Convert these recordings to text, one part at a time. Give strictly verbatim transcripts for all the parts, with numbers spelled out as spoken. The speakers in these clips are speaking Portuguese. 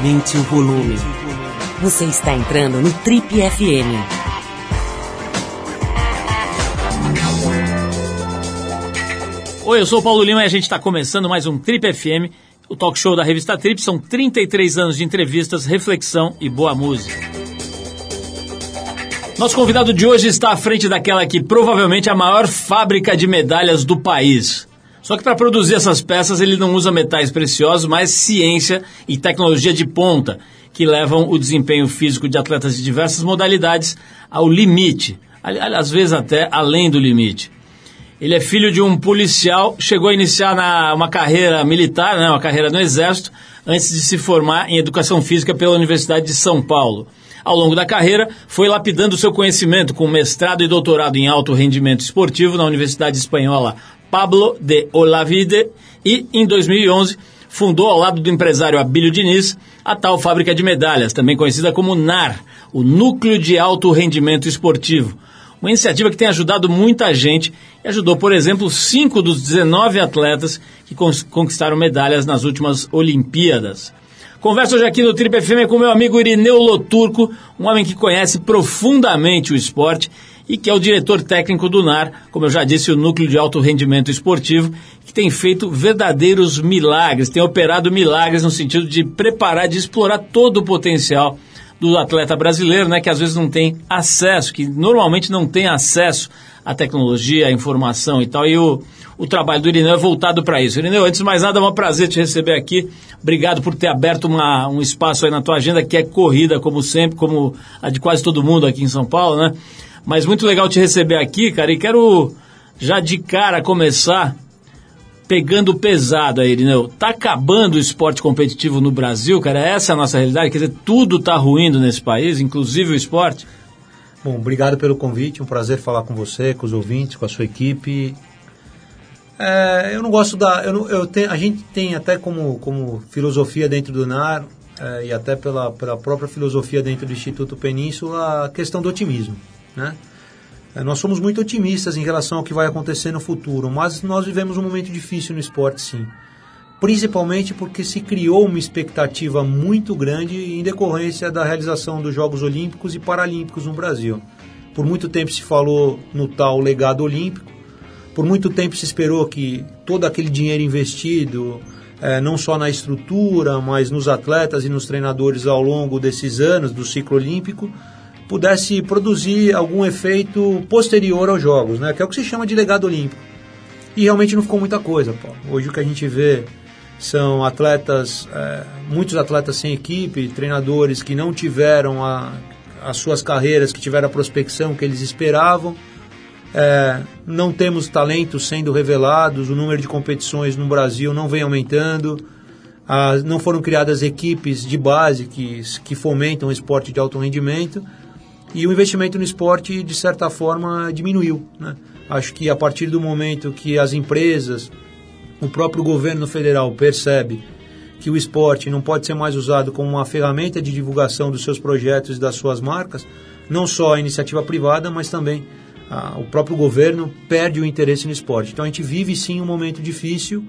aumente o volume. Você está entrando no Trip F M. Oi, eu sou o Paulo Lima e a gente está começando mais um Trip F M, o talk show da Revista Trip. São trinta e três anos de entrevistas, reflexão e boa música. Nosso convidado de hoje está à frente daquela que provavelmente é a maior fábrica de medalhas do país. Só que para produzir essas peças ele não usa metais preciosos, mas ciência e tecnologia de ponta, que levam o desempenho físico de atletas de diversas modalidades ao limite, às vezes até além do limite. Ele é filho de um policial, chegou a iniciar na, uma carreira militar, né, uma carreira no Exército, antes de se formar em Educação Física pela Universidade de São Paulo. Ao longo da carreira, foi lapidando seu conhecimento com mestrado e doutorado em alto rendimento esportivo na Universidade Espanhola Pablo de Olavide e, em dois mil e onze, fundou ao lado do empresário Abílio Diniz a tal fábrica de medalhas, também conhecida como N A R, o Núcleo de Alto Rendimento Esportivo. Uma iniciativa que tem ajudado muita gente e ajudou, por exemplo, cinco dos dezenove atletas que conquistaram medalhas nas últimas Olimpíadas. Converso hoje aqui no Trip F M com meu amigo Irineu Loturco, um homem que conhece profundamente o esporte e que é o diretor técnico do N A R, como eu já disse, o Núcleo de Alto Rendimento Esportivo, que tem feito verdadeiros milagres, tem operado milagres no sentido de preparar, de explorar todo o potencial do atleta brasileiro, né, que às vezes não tem acesso, que normalmente não tem acesso à tecnologia, à informação e tal, e o, o trabalho do Irineu é voltado para isso. Irineu, antes de mais nada, é um prazer te receber aqui, obrigado por ter aberto uma, um espaço aí na tua agenda, que é corrida, como sempre, como a de quase todo mundo aqui em São Paulo, né, mas muito legal te receber aqui, cara, e quero já de cara começar pegando pesado aí, Irineu. Tá acabando o esporte competitivo no Brasil, cara? Essa é a nossa realidade? Quer dizer, tudo tá ruindo nesse país, inclusive o esporte? Bom, obrigado pelo convite. Um prazer falar com você, com os ouvintes, com a sua equipe. É, eu não gosto da... Eu não, eu tenho, a gente tem até como, como filosofia dentro do N A R é, e até pela, pela própria filosofia dentro do Instituto Península a questão do otimismo, né? Nós somos muito otimistas em relação ao que vai acontecer no futuro, mas nós vivemos um momento difícil no esporte, sim. Principalmente porque se criou uma expectativa muito grande em decorrência da realização dos Jogos Olímpicos e Paralímpicos no Brasil. Por muito tempo se falou no tal legado olímpico, por muito tempo se esperou que todo aquele dinheiro investido, é, não só na estrutura, mas nos atletas e nos treinadores ao longo desses anos do ciclo olímpico, pudesse produzir algum efeito posterior aos Jogos, né? Que é o que se chama de legado olímpico. E realmente não ficou muita coisa, pô. Hoje o que a gente vê são atletas, é, muitos atletas sem equipe, treinadores que não tiveram a, as suas carreiras, que tiveram a prospecção que eles esperavam. É, não temos talentos sendo revelados, o número de competições no Brasil não vem aumentando. A, não foram criadas equipes de base que, que fomentam o esporte de alto rendimento. E o investimento no esporte, de certa forma, diminuiu, né? Acho que a partir do momento que as empresas, o próprio governo federal percebe que o esporte não pode ser mais usado como uma ferramenta de divulgação dos seus projetos e das suas marcas, não só a iniciativa privada, mas também ah, o próprio governo perde o interesse no esporte. Então a gente vive, sim, um momento difícil,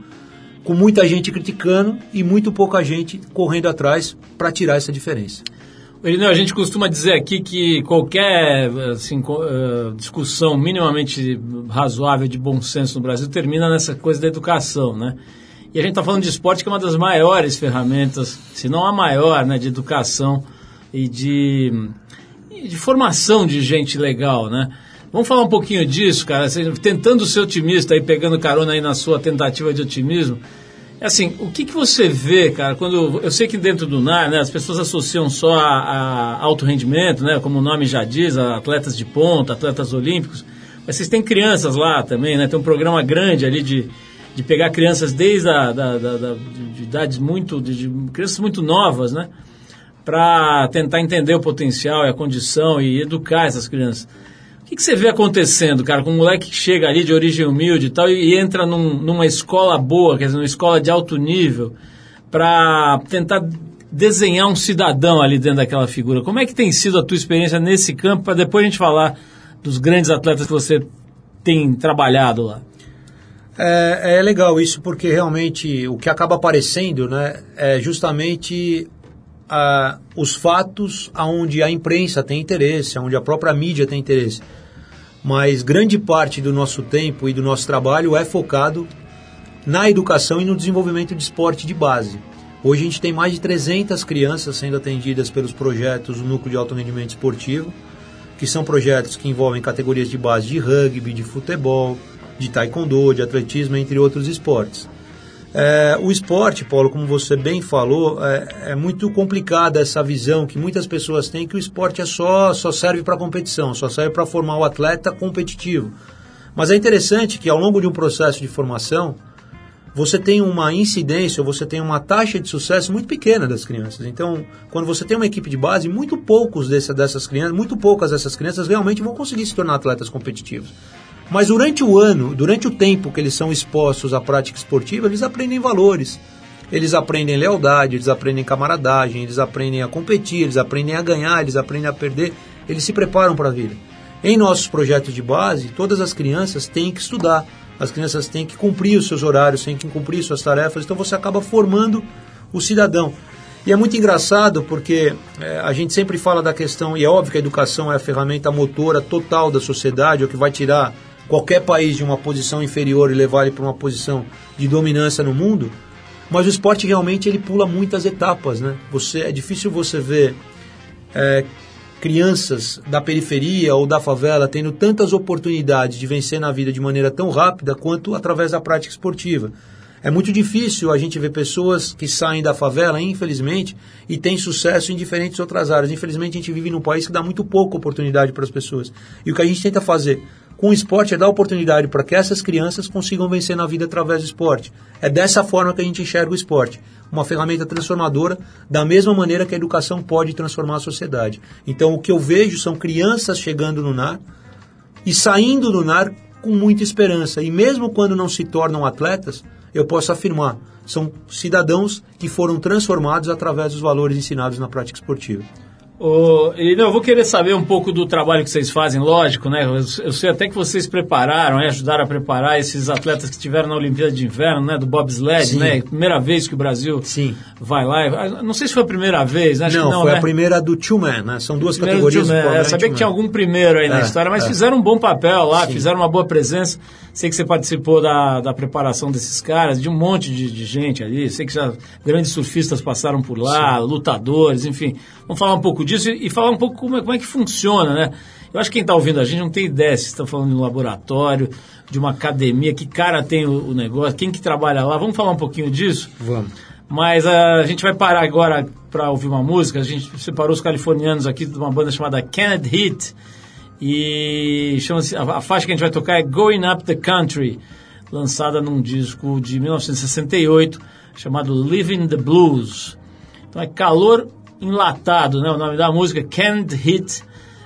com muita gente criticando e muito pouca gente correndo atrás para tirar essa diferença. Irineu, a gente costuma dizer aqui que qualquer assim, discussão minimamente razoável de bom senso no Brasil termina nessa coisa da educação, né? E a gente está falando de esporte, que é uma das maiores ferramentas, se não a maior, né, de educação e de, de formação de gente legal, né? Vamos falar um pouquinho disso, cara, assim, tentando ser otimista e pegando carona aí na sua tentativa de otimismo. Assim, o que, que você vê, cara, quando... Eu sei que dentro do N A R, né, as pessoas associam só a, a alto rendimento, né, como o nome já diz, atletas de ponta, atletas olímpicos, mas vocês têm crianças lá também, né, tem um programa grande ali de, de pegar crianças desde a, da, da, da, de idades muito... De, de, crianças muito novas, né, para tentar entender o potencial e a condição e educar essas crianças. O que, que você vê acontecendo, cara, com um moleque que chega ali de origem humilde e tal e, e entra num, numa escola boa, quer dizer, numa escola de alto nível, para tentar desenhar um cidadão ali dentro daquela figura? Como é que tem sido a tua experiência nesse campo, para depois a gente falar dos grandes atletas que você tem trabalhado lá? É, é legal isso, porque realmente o que acaba aparecendo, né, é justamente ah, os fatos onde a imprensa tem interesse, onde a própria mídia tem interesse. Mas grande parte do nosso tempo e do nosso trabalho é focado na educação e no desenvolvimento de esporte de base. Hoje a gente tem mais de trezentas crianças sendo atendidas pelos projetos do Núcleo de Alto Rendimento Esportivo, que são projetos que envolvem categorias de base de rugby, de futebol, de taekwondo, de atletismo, entre outros esportes. É, o esporte, Paulo, como você bem falou, é, é muito complicada essa visão que muitas pessoas têm que o esporte é só, só serve para competição, só serve para formar o atleta competitivo. Mas é interessante que ao longo de um processo de formação, você tem uma incidência, você tem uma taxa de sucesso muito pequena das crianças. Então, quando você tem uma equipe de base, muito poucos dessa, dessas crianças, muito poucas dessas crianças realmente vão conseguir se tornar atletas competitivos. Mas durante o ano, durante o tempo que eles são expostos à prática esportiva, eles aprendem valores, eles aprendem lealdade, eles aprendem camaradagem, eles aprendem a competir, eles aprendem a ganhar, eles aprendem a perder, eles se preparam para a vida. Em nossos projetos de base, todas as crianças têm que estudar. As crianças têm que cumprir os seus horários, têm que cumprir suas tarefas, então você acaba formando o cidadão. E é muito engraçado porque é, a gente sempre fala da questão, e é óbvio que a educação é a ferramenta motora total da sociedade, o que vai tirar qualquer país de uma posição inferior e levar ele para uma posição de dominância no mundo, mas o esporte realmente ele pula muitas etapas, né? Você, é difícil você ver é, crianças da periferia ou da favela tendo tantas oportunidades de vencer na vida de maneira tão rápida quanto através da prática esportiva. É muito difícil a gente ver pessoas que saem da favela, infelizmente, e têm sucesso em diferentes outras áreas. Infelizmente, a gente vive num país que dá muito pouca oportunidade para as pessoas. E o que a gente tenta fazer com o esporte é dar oportunidade para que essas crianças consigam vencer na vida através do esporte. É dessa forma que a gente enxerga o esporte. Uma ferramenta transformadora, da mesma maneira que a educação pode transformar a sociedade. Então, o que eu vejo são crianças chegando no N A R e saindo do N A R com muita esperança. E mesmo quando não se tornam atletas, eu posso afirmar, são cidadãos que foram transformados através dos valores ensinados na prática esportiva. Oh, Irineu, eu vou querer saber um pouco do trabalho que vocês fazem, lógico, né? Eu, eu sei até que vocês prepararam, né? Ajudaram a preparar esses atletas que estiveram na Olimpíada de Inverno, né? Do bobsled, né? Primeira vez que o Brasil Sim. vai lá. Não sei se foi a primeira vez, né? Acho não, que não, foi né? a primeira do two-man, né? São duas primeira categorias. Do é, sabia que tinha algum primeiro aí é, na história, mas é. fizeram um bom papel lá, Sim. fizeram uma boa presença. Sei que você participou da, da preparação desses caras, de um monte de, de gente ali. Sei que já grandes surfistas passaram por lá, Sim. lutadores, enfim. Vamos falar um pouco disso. Disso e falar um pouco como é, como é que funciona, né? Eu acho que quem está ouvindo a gente não tem ideia se está falando de um laboratório, de uma academia, que cara tem o, o negócio, quem que trabalha lá. Vamos falar um pouquinho disso? Vamos. Mas a, a gente vai parar agora para ouvir uma música. A gente separou os californianos aqui de uma banda chamada Canned Heat e chama-se, a, a faixa que a gente vai tocar é Going Up the Country, lançada num disco de mil novecentos e sessenta e oito chamado Living The Blues. Então é calor enlatado, né? O nome da música Canned Heat,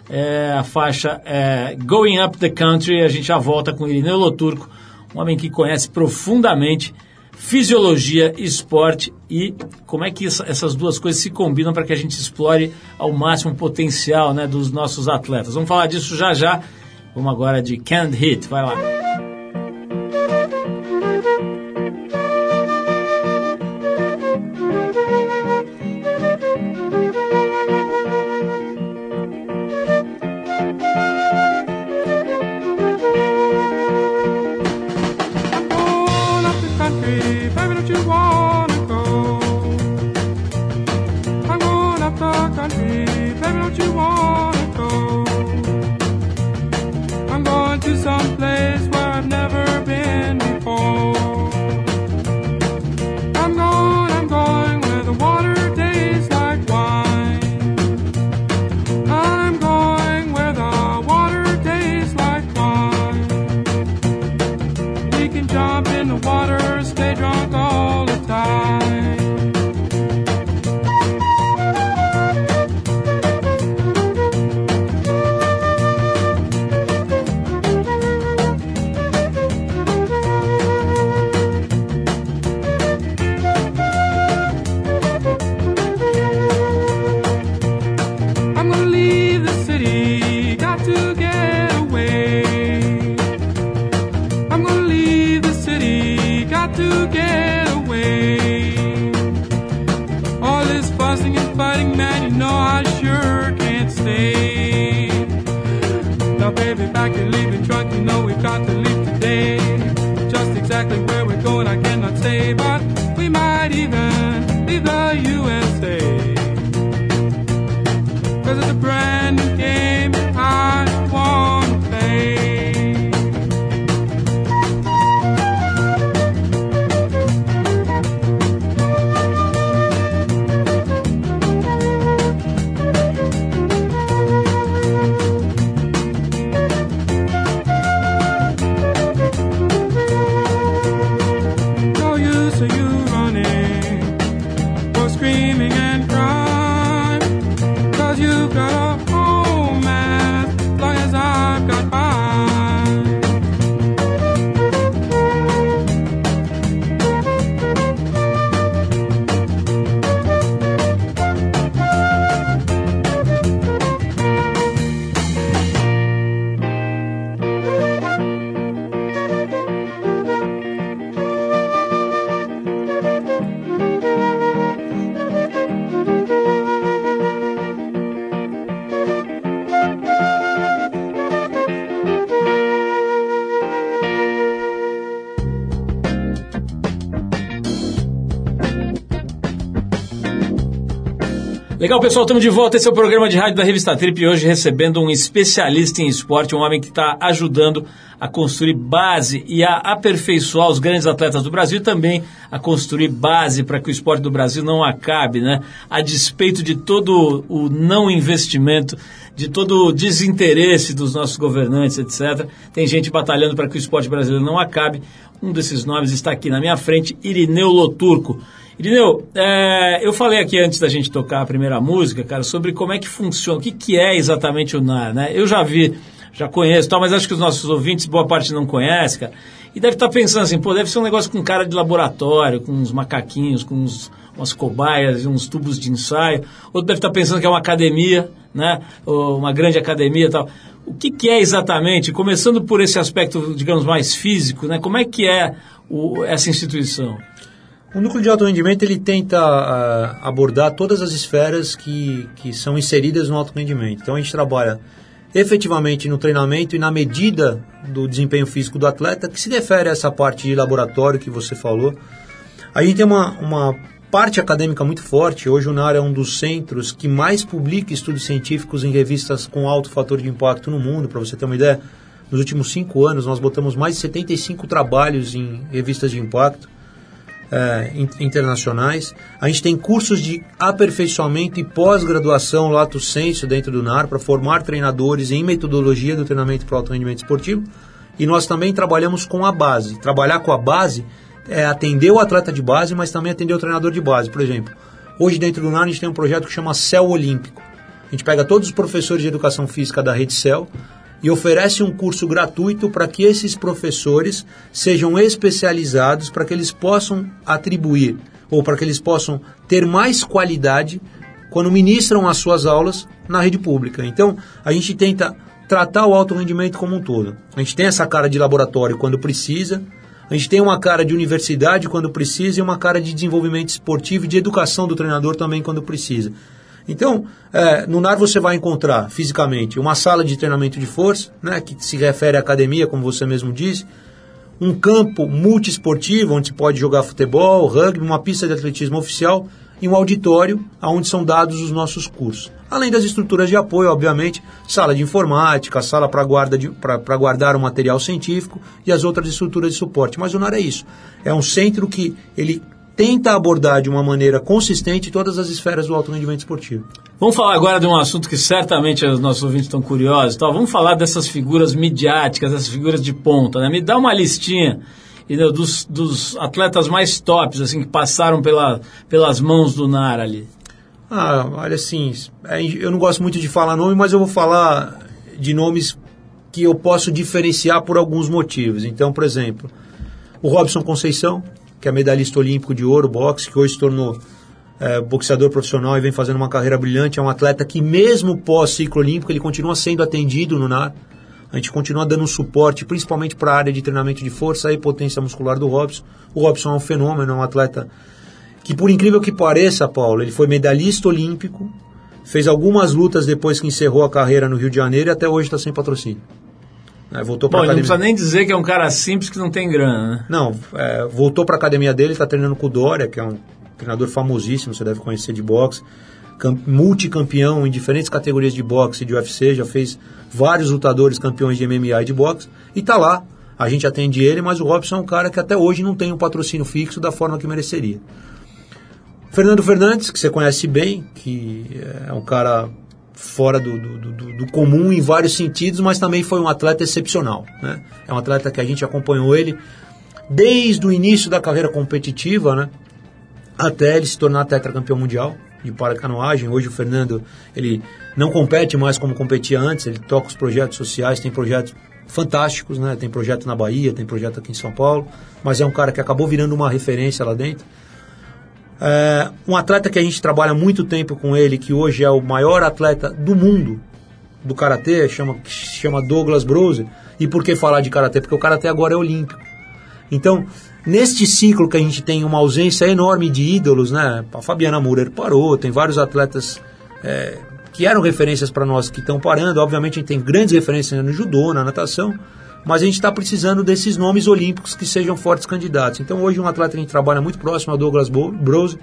é, a faixa é Going Up the Country. A gente já volta com Irineu Loturco, um homem que conhece profundamente fisiologia, esporte e como é que isso, essas duas coisas se combinam para que a gente explore ao máximo o potencial, né, dos nossos atletas. Vamos falar disso já já. Vamos agora de Canned Heat, vai lá. I can leave the truck, you know we've got to leave today. Just exactly where we're going I cannot say, but we might even leave the U S A. Cause it's a brand new game I want to play. Legal, pessoal, estamos de volta. Esse é o programa de rádio da Revista Trip e hoje recebendo um especialista em esporte, um homem que está ajudando a construir base e a aperfeiçoar os grandes atletas do Brasil e também a construir base para que o esporte do Brasil não acabe, né? A despeito de todo o não investimento, de todo o desinteresse dos nossos governantes, etcétera. Tem gente batalhando para que o esporte brasileiro não acabe. Um desses nomes está aqui na minha frente, Irineu Loturco. Irineu, é, eu falei aqui antes da gente tocar a primeira música, cara, sobre como é que funciona, o que, que é exatamente o N A R, né? Eu já vi, já conheço, tal, mas acho que os nossos ouvintes, boa parte não conhece, cara, e deve estar pensando assim, pô, deve ser um negócio com cara de laboratório, com uns macaquinhos, com uns, umas cobaias e uns tubos de ensaio. Outro deve estar pensando que é uma academia, né? Ou uma grande academia e tal. O que, que é exatamente, começando por esse aspecto, digamos, mais físico, né? Como é que é o, essa instituição? O núcleo de alto rendimento ele tenta uh, abordar todas as esferas que, que são inseridas no alto rendimento. Então, a gente trabalha efetivamente no treinamento e na medida do desempenho físico do atleta, que se refere a essa parte de laboratório que você falou. A gente tem uma, uma parte acadêmica muito forte. Hoje o N A R é um dos centros que mais publica estudos científicos em revistas com alto fator de impacto no mundo. Para você ter uma ideia, nos últimos cinco anos nós botamos mais de setenta e cinco trabalhos em revistas de impacto. É, internacionais. A gente tem cursos de aperfeiçoamento e pós-graduação lato sensu dentro do N A R para formar treinadores em metodologia do treinamento para o alto rendimento esportivo. E nós também trabalhamos com a base. Trabalhar com a base é atender o atleta de base, mas também atender o treinador de base. Por exemplo, hoje dentro do N A R a gente tem um projeto que chama Céu Olímpico. A gente pega todos os professores de educação física da rede Céu e oferece um curso gratuito para que esses professores sejam especializados, para que eles possam atribuir, ou para que eles possam ter mais qualidade quando ministram as suas aulas na rede pública. Então, a gente tenta tratar o alto rendimento como um todo. A gente tem essa cara de laboratório quando precisa, a gente tem uma cara de universidade quando precisa e uma cara de desenvolvimento esportivo e de educação do treinador também quando precisa. Então, é, no N A R você vai encontrar fisicamente uma sala de treinamento de força, né, que se refere à academia, como você mesmo disse, um campo multiesportivo, onde se pode jogar futebol, rugby, uma pista de atletismo oficial e um auditório onde são dados os nossos cursos. Além das estruturas de apoio, obviamente, sala de informática, sala para guarda para guardar o material científico e as outras estruturas de suporte. Mas o N A R é isso, é um centro que ele tenta abordar de uma maneira consistente todas as esferas do alto rendimento esportivo. Vamos falar agora de um assunto que certamente os nossos ouvintes estão curiosos. Então, vamos falar dessas figuras midiáticas, dessas figuras de ponta, né? Me dá uma listinha dos, dos atletas mais tops, assim, que passaram pela, pelas mãos do N A R ali. Ah, olha, assim, eu não gosto muito de falar nome, mas eu vou falar de nomes que eu posso diferenciar por alguns motivos. Então, por exemplo, o Robson Conceição, que é medalhista olímpico de ouro, boxe, que hoje se tornou é, boxeador profissional e vem fazendo uma carreira brilhante. É um atleta que mesmo pós-ciclo olímpico, ele continua sendo atendido no N A R. A gente continua dando um suporte, principalmente para a área de treinamento de força e potência muscular do Robson. O Robson é um fenômeno, é um atleta que, por incrível que pareça, Paulo, ele foi medalhista olímpico, fez algumas lutas depois que encerrou a carreira no Rio de Janeiro e até hoje está sem patrocínio. Né? Voltou pra Bom, academia. Não precisa nem dizer que é um cara simples que não tem grana, né? Não, é, voltou pra academia dele, está treinando com o Dória, que é um treinador famosíssimo, você deve conhecer, de boxe. Multicampeão em diferentes categorias de boxe e de U F C, já fez vários lutadores campeões de M M A e de boxe, e tá lá, a gente atende ele, mas o Robson é um cara que até hoje não tem um patrocínio fixo da forma que mereceria. Fernando Fernandes, que você conhece bem, que é um cara fora do, do, do, do comum em vários sentidos, mas também foi um atleta excepcional, né? É um atleta que a gente acompanhou ele desde o início da carreira competitiva, né? Até ele se tornar tetracampeão mundial de paracanoagem. Hoje o Fernando, ele não compete mais como competia antes, ele toca os projetos sociais, tem projetos fantásticos, né? Tem projeto na Bahia, tem projeto aqui em São Paulo, mas é um cara que acabou virando uma referência lá dentro. É um atleta que a gente trabalha muito tempo com ele, que hoje é o maior atleta do mundo do karatê, chama, chama Douglas Brose. E por que falar de karatê? Porque o karatê agora é olímpico. Então, neste ciclo que a gente tem uma ausência enorme de ídolos, né? A Fabiana Murer parou, tem vários atletas é, que eram referências para nós que estão parando. Obviamente a gente tem grandes referências no judô, na natação, mas a gente está precisando desses nomes olímpicos que sejam fortes candidatos. Então hoje um atleta que a gente trabalha muito próximo é o Douglas Brose,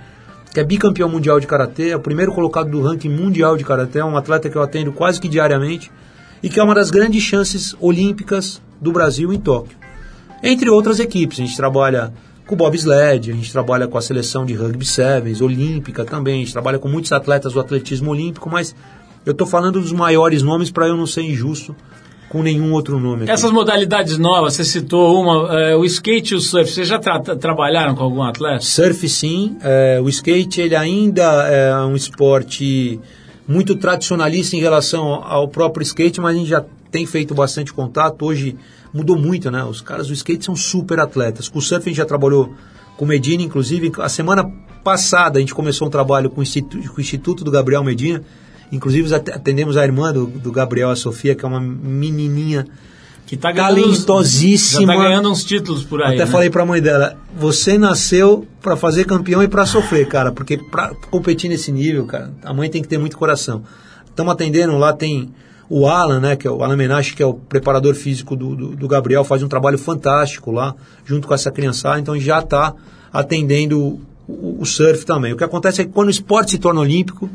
que é bicampeão mundial de karatê, é o primeiro colocado do ranking mundial de karatê, é um atleta que eu atendo quase que diariamente e que é uma das grandes chances olímpicas do Brasil em Tóquio. Entre outras equipes, a gente trabalha com o bobsled, a gente trabalha com a seleção de rugby sevens, olímpica também, a gente trabalha com muitos atletas do atletismo olímpico, mas eu estou falando dos maiores nomes para eu não ser injusto com nenhum outro nome aqui. Essas modalidades novas, você citou uma, é, o skate e o surf, vocês já tra- trabalharam com algum atleta? Surf sim, é, o skate ele ainda é um esporte muito tradicionalista em relação ao próprio skate, mas a gente já tem feito bastante contato, hoje mudou muito, né? Os caras do skate são super atletas. Com o surf a gente já trabalhou com Medina, inclusive. A semana passada a gente começou um trabalho com o Instituto, com o Instituto do Gabriel Medina. Inclusive atendemos a irmã do, do Gabriel, a Sofia, que é uma menininha que tá talentosíssima. Está ganhando uns títulos por aí. Até, né? Falei para a mãe dela, você nasceu para fazer campeão e para sofrer, cara. Porque para competir nesse nível, cara, a mãe tem que ter muito coração. Estamos atendendo lá, tem... O Alan, né, que é o Alan Menage, que é o preparador físico do, do, do Gabriel, faz um trabalho fantástico lá, junto com essa criançada, então já está atendendo o, o surf também. O que acontece é que quando o esporte se torna olímpico,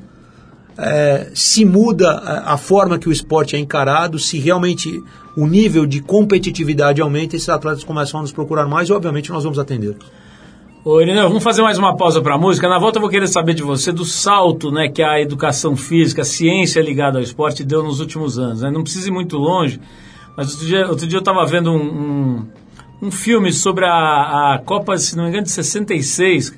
é, se muda a, a forma que o esporte é encarado, se realmente o nível de competitividade aumenta, esses atletas começam a nos procurar mais e, obviamente, nós vamos atendê-los. Ô, Irineu, vamos fazer mais uma pausa para a música. Na volta eu vou querer saber de você do salto, né, que a educação física, a ciência ligada ao esporte deu nos últimos anos, né? Não precisa ir muito longe, mas outro dia, outro dia eu estava vendo um, um, um filme sobre a, a Copa, se não me engano, de sessenta e seis.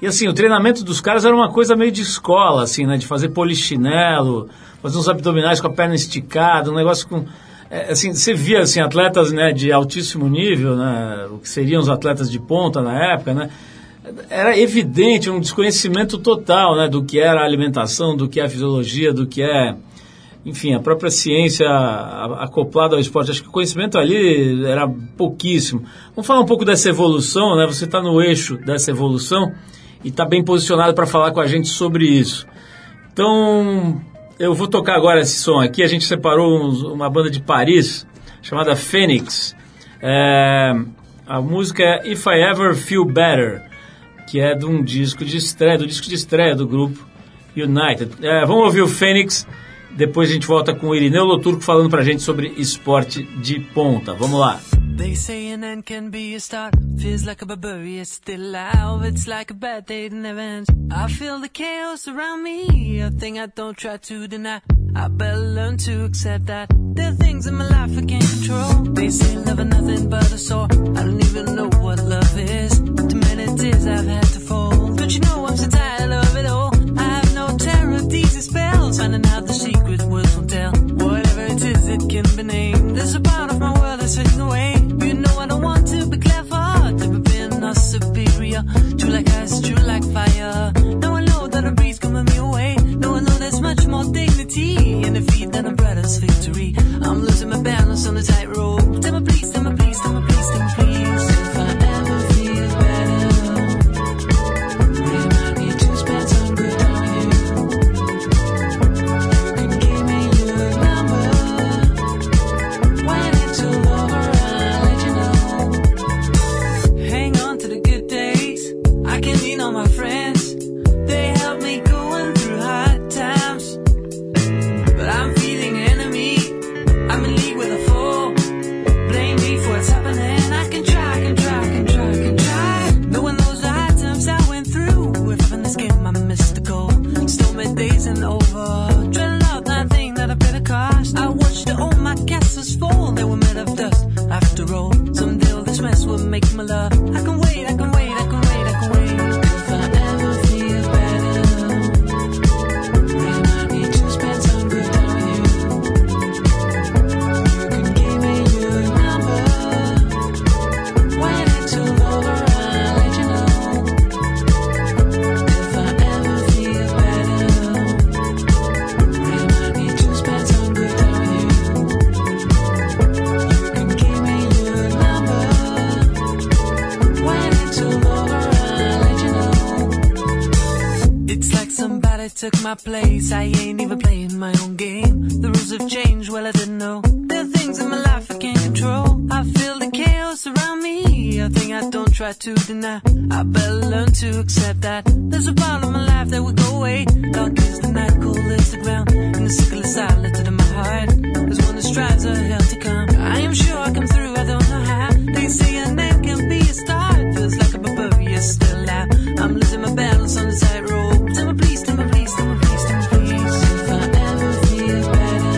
E assim, o treinamento dos caras era uma coisa meio de escola, assim, né, de fazer polichinelo, fazer uns abdominais com a perna esticada, um negócio com... Assim, você via assim, atletas, né, de altíssimo nível, né, o que seriam os atletas de ponta na época, né, era evidente um desconhecimento total, né, do que era a alimentação, do que é a fisiologia, do que é, enfim, a própria ciência acoplada ao esporte. Acho que o conhecimento ali era pouquíssimo. Vamos falar um pouco dessa evolução, né? Você está no eixo dessa evolução e está bem posicionado para falar com a gente sobre isso. Então... Eu vou tocar agora esse som aqui. A gente separou uns, uma banda de Paris chamada Phoenix. É, a música é If I Ever Feel Better, que é de um disco de estreia, do disco de estreia do grupo United. É, vamos ouvir o Phoenix, depois a gente volta com o Irineu Loturco falando pra gente sobre esporte de ponta. Vamos lá. They say an end can be a start. Feels like a barbarian, it's still alive. It's like a bad day that never ends. I feel the chaos around me, a thing I don't try to deny. I better learn to accept that there are things in my life I can't control. They say love is nothing but a sore. I don't even know what love is. Too many tears I've had to fold. Don't you know I'm so tired of it all? I have no terror of these spells. Finding out the secret words won't tell. Whatever it is, it can be named. There's a part of my world that's hidden away. You know I don't want to be clever, never been no superior. True like ice, true like fire. Now I know that a breeze coming me away. Now I know there's much more dignity in defeat than a brother's victory. I'm losing my balance on the tightrope. Tell me please, tell me please, tell me please, tell me please. If I ever feel better, remind me to spend some good on you. Can give me your number. Why glasses fall, they were made of dust. After all, someday all this mess will make my love. I can wait, I can wait, I can wait, I can wait. If I ever feel better, remind me to spend some good time with you. You can give me your number. When it's all over, I'll let you know. If I ever feel better, remind me to spend some good time with you. You can give me your number. When it's all over, I'll let you know. It's like somebody took my place. I ain't even playing my own game. The rules have changed, well, I didn't know. There are things in my life I can't control. I feel the chaos around me, a thing I don't try to deny. I better learn to accept that there's a part of my life that will go away. Dark is the night, cold is the ground, and the sickle is silent in my heart. There's one that strives for hell to come. I am sure I come through, I don't know how. They say a name can be a star. It feels like I'm above, you're still alive. I'm losing my balance on the side road. Tell me please, tell me please, tell me please, tell me please. If I ever feel better,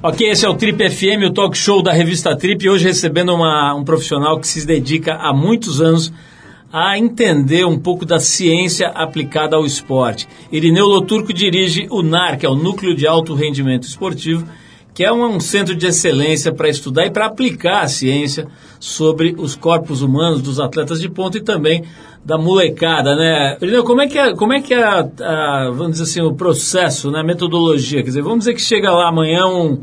ok, esse é o Trip F M, o talk show da revista Trip, e hoje recebendo uma, um profissional que se dedica há muitos anos a entender um pouco da ciência aplicada ao esporte. Irineu Loturco dirige o NAR, que é o Núcleo de Alto Rendimento Esportivo, que é um, um centro de excelência para estudar e para aplicar a ciência sobre os corpos humanos dos atletas de ponta e também da molecada, né? Irineu, como é que é, como é, que é a, a, vamos dizer assim, o processo, né, a metodologia? Quer dizer, vamos dizer que chega lá amanhã um...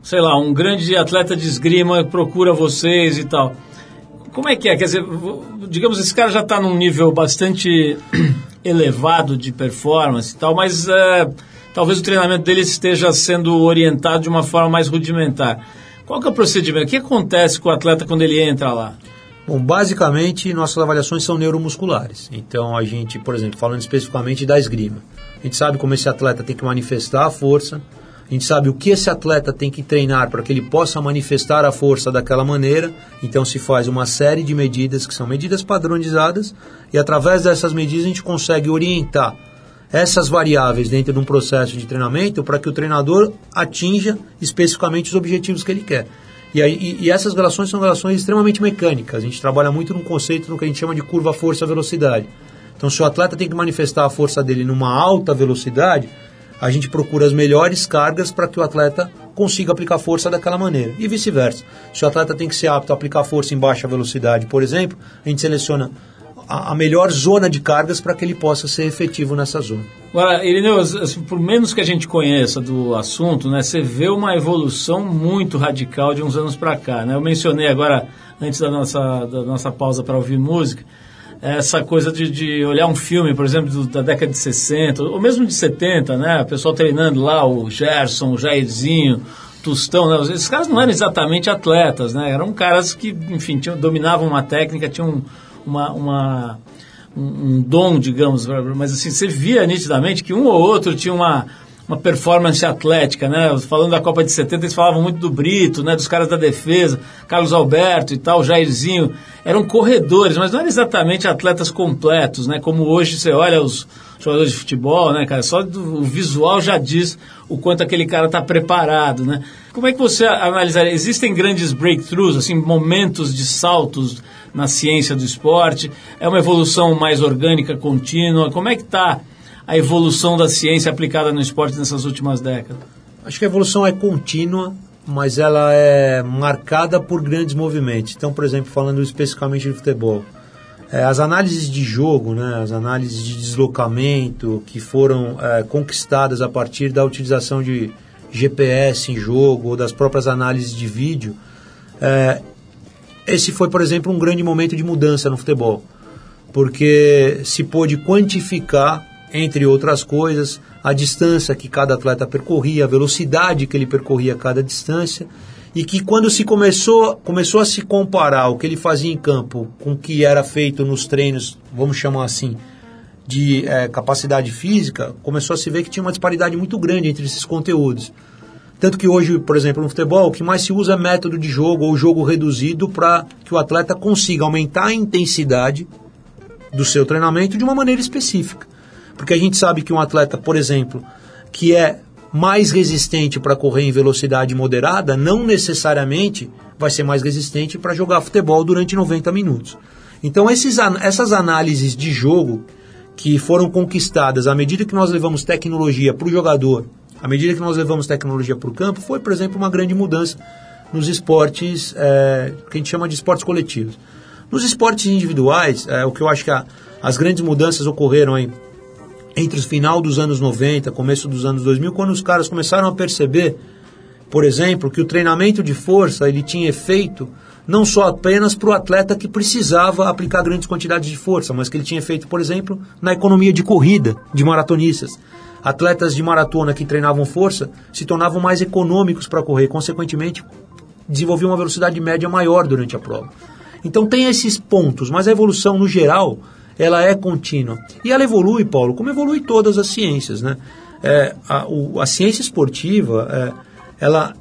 sei lá, um grande atleta de esgrima procura vocês e tal. Como é que é? Quer dizer, digamos, esse cara já está num nível bastante elevado de performance e tal, mas é, talvez o treinamento dele esteja sendo orientado de uma forma mais rudimentar. Qual que é o procedimento? O que acontece com o atleta quando ele entra lá? Bom, basicamente, nossas avaliações são neuromusculares. Então, a gente, por exemplo, falando especificamente da esgrima, a gente sabe como esse atleta tem que manifestar a força, a gente sabe o que esse atleta tem que treinar para que ele possa manifestar a força daquela maneira. Então se faz uma série de medidas, que são medidas padronizadas, e através dessas medidas a gente consegue orientar essas variáveis dentro de um processo de treinamento para que o treinador atinja especificamente os objetivos que ele quer. E, aí, e, e essas relações são relações extremamente mecânicas. A gente trabalha muito num conceito no que a gente chama de curva força-velocidade. Então se o atleta tem que manifestar a força dele numa alta velocidade, a gente procura as melhores cargas para que o atleta consiga aplicar força daquela maneira. E vice-versa. Se o atleta tem que ser apto a aplicar força em baixa velocidade, por exemplo, a gente seleciona a, a melhor zona de cargas para que ele possa ser efetivo nessa zona. Agora, Irineu, assim, por menos que a gente conheça do assunto, né, você vê uma evolução muito radical de uns anos para cá, né? Eu mencionei agora, antes da nossa, da nossa pausa para ouvir música, essa coisa de, de olhar um filme, por exemplo, do, da década de sessenta, ou mesmo de setenta, né? O pessoal treinando lá, o Gerson, o Jairzinho, Tostão, né? Esses caras não eram exatamente atletas, né? Eram caras que, enfim, tinham, dominavam uma técnica, tinham uma, uma, um, um dom, digamos, mas assim, você via nitidamente que um ou outro tinha uma... uma performance atlética, né? Falando da Copa de setenta, eles falavam muito do Brito, né? Dos caras da defesa, Carlos Alberto e tal, Jairzinho. Eram corredores, mas não eram exatamente atletas completos, né? Como hoje você olha os jogadores de futebol, né, cara? Só do, o visual já diz o quanto aquele cara está preparado, né? Como é que você analisaria? Existem grandes breakthroughs, assim, momentos de saltos na ciência do esporte? É uma evolução mais orgânica, contínua? Como é que está a evolução da ciência aplicada no esporte nessas últimas décadas? Acho que a evolução é contínua, mas ela é marcada por grandes movimentos. Então, por exemplo, falando especificamente de futebol, é, as análises de jogo, né, as análises de deslocamento que foram é, conquistadas a partir da utilização de G P S em jogo ou das próprias análises de vídeo, é, esse foi, por exemplo, um grande momento de mudança no futebol, porque se pôde quantificar, entre outras coisas, a distância que cada atleta percorria, a velocidade que ele percorria a cada distância, e que quando se começou, começou a se comparar o que ele fazia em campo com o que era feito nos treinos, vamos chamar assim, de é, capacidade física, começou a se ver que tinha uma disparidade muito grande entre esses conteúdos. Tanto que hoje, por exemplo, no futebol, o que mais se usa é método de jogo ou jogo reduzido para que o atleta consiga aumentar a intensidade do seu treinamento de uma maneira específica. Porque a gente sabe que um atleta, por exemplo, que é mais resistente para correr em velocidade moderada, não necessariamente vai ser mais resistente para jogar futebol durante noventa minutos. Então, esses, essas análises de jogo que foram conquistadas à medida que nós levamos tecnologia para o jogador, à medida que nós levamos tecnologia para o campo, foi, por exemplo, uma grande mudança nos esportes, é, que a gente chama de esportes coletivos. Nos esportes individuais, é, o que eu acho que a, as grandes mudanças ocorreram aí, entre o final dos anos noventa, começo dos anos dois mil, quando os caras começaram a perceber, por exemplo, que o treinamento de força ele tinha efeito não só apenas para o atleta que precisava aplicar grandes quantidades de força, mas que ele tinha efeito, por exemplo, na economia de corrida de maratonistas. Atletas de maratona que treinavam força se tornavam mais econômicos para correr, consequentemente desenvolviam uma velocidade média maior durante a prova. Então tem esses pontos, mas a evolução no geral ela é contínua. E ela evolui, Paulo, como evolui todas as ciências, né? É, a, o, a ciência esportiva é, ela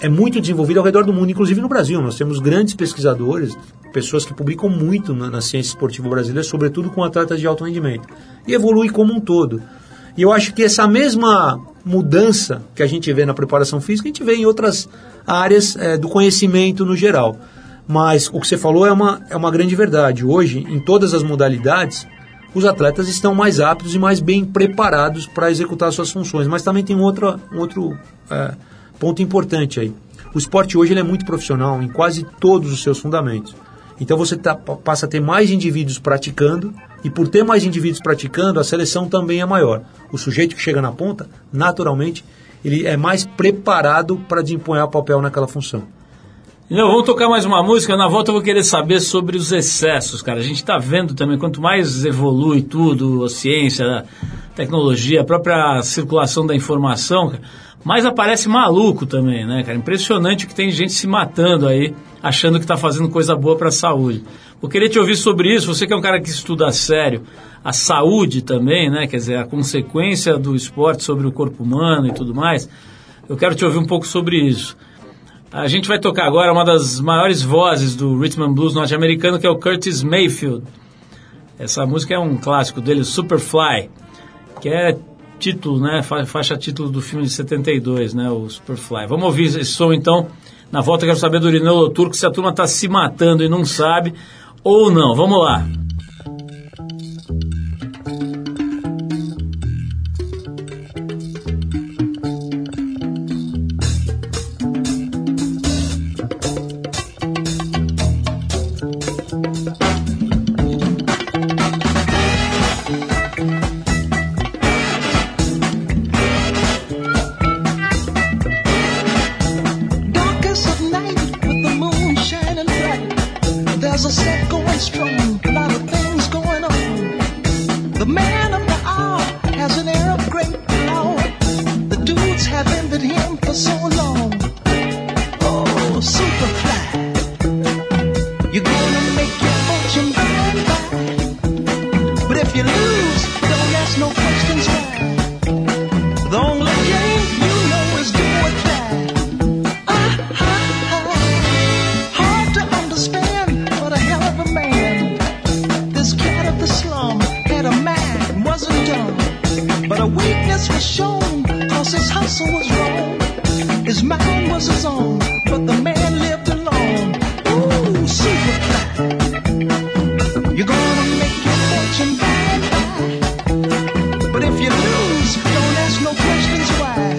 é muito desenvolvida ao redor do mundo, inclusive no Brasil. Nós temos grandes pesquisadores, pessoas que publicam muito na, na ciência esportiva brasileira, sobretudo com atletas de alto rendimento. E evolui como um todo. E eu acho que essa mesma mudança que a gente vê na preparação física, a gente vê em outras áreas é, do conhecimento no geral. Mas o que você falou é uma, é uma grande verdade. Hoje, em todas as modalidades, os atletas estão mais aptos e mais bem preparados para executar suas funções. Mas também tem um outro, um outro é, ponto importante aí. O esporte hoje ele é muito profissional em quase todos os seus fundamentos. Então você tá, passa a ter mais indivíduos praticando, e por ter mais indivíduos praticando, a seleção também é maior. O sujeito que chega na ponta, naturalmente, ele é mais preparado para desempenhar o papel naquela função. Não, vamos tocar mais uma música. Na volta eu vou querer saber sobre os excessos, cara. A gente está vendo também, quanto mais evolui tudo, a ciência, a tecnologia, a própria circulação da informação, cara, mais aparece maluco também, né, cara? Impressionante o que tem gente se matando aí, achando que está fazendo coisa boa para a saúde. Eu queria te ouvir sobre isso, você que é um cara que estuda a sério a saúde também, né? Quer dizer, a consequência do esporte sobre o corpo humano e tudo mais. Eu quero te ouvir um pouco sobre isso. A gente vai tocar agora uma das maiores vozes do Rhythm and Blues norte-americano, que é o Curtis Mayfield. Essa música é um clássico dele, Superfly, que é título, né? Faixa título do filme de setenta e dois, né? O Superfly. Vamos ouvir esse som então. Na volta eu quero saber do Irineu Loturco se a turma está se matando e não sabe. Ou não, vamos lá. If you lose, don't ask no questions why. Don't look at this was shown, cause his hustle was wrong. His mind was his own, but the man lived alone. Ooh, Superfly, you're gonna make your fortune by and by. But if you lose, don't ask no questions why.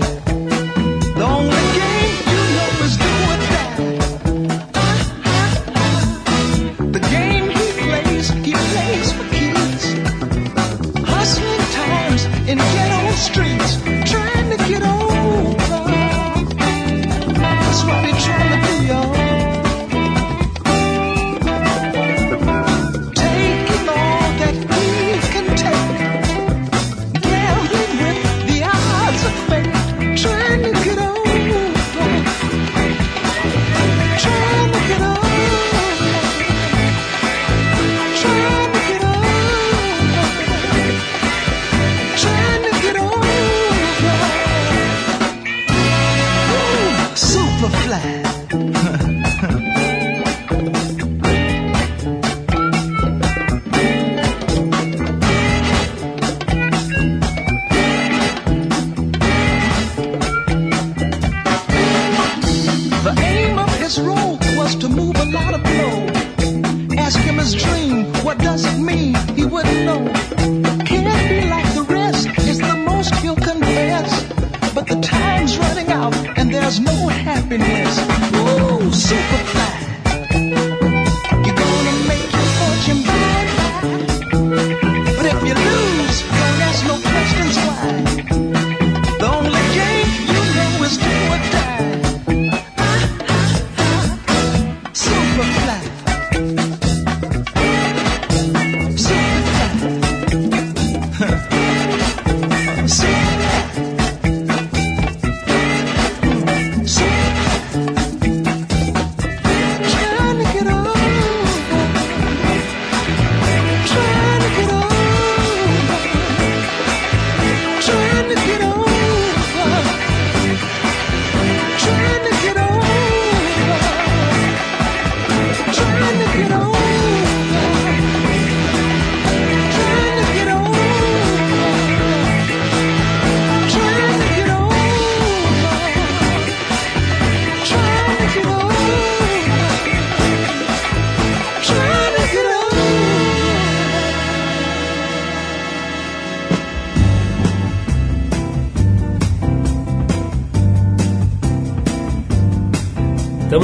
The only game you know is do or die. Ah, ah, ah. The game he plays, he plays for kids. Hustling times in ghetto streets, trying to get over. That's what they're trying to do, y'all.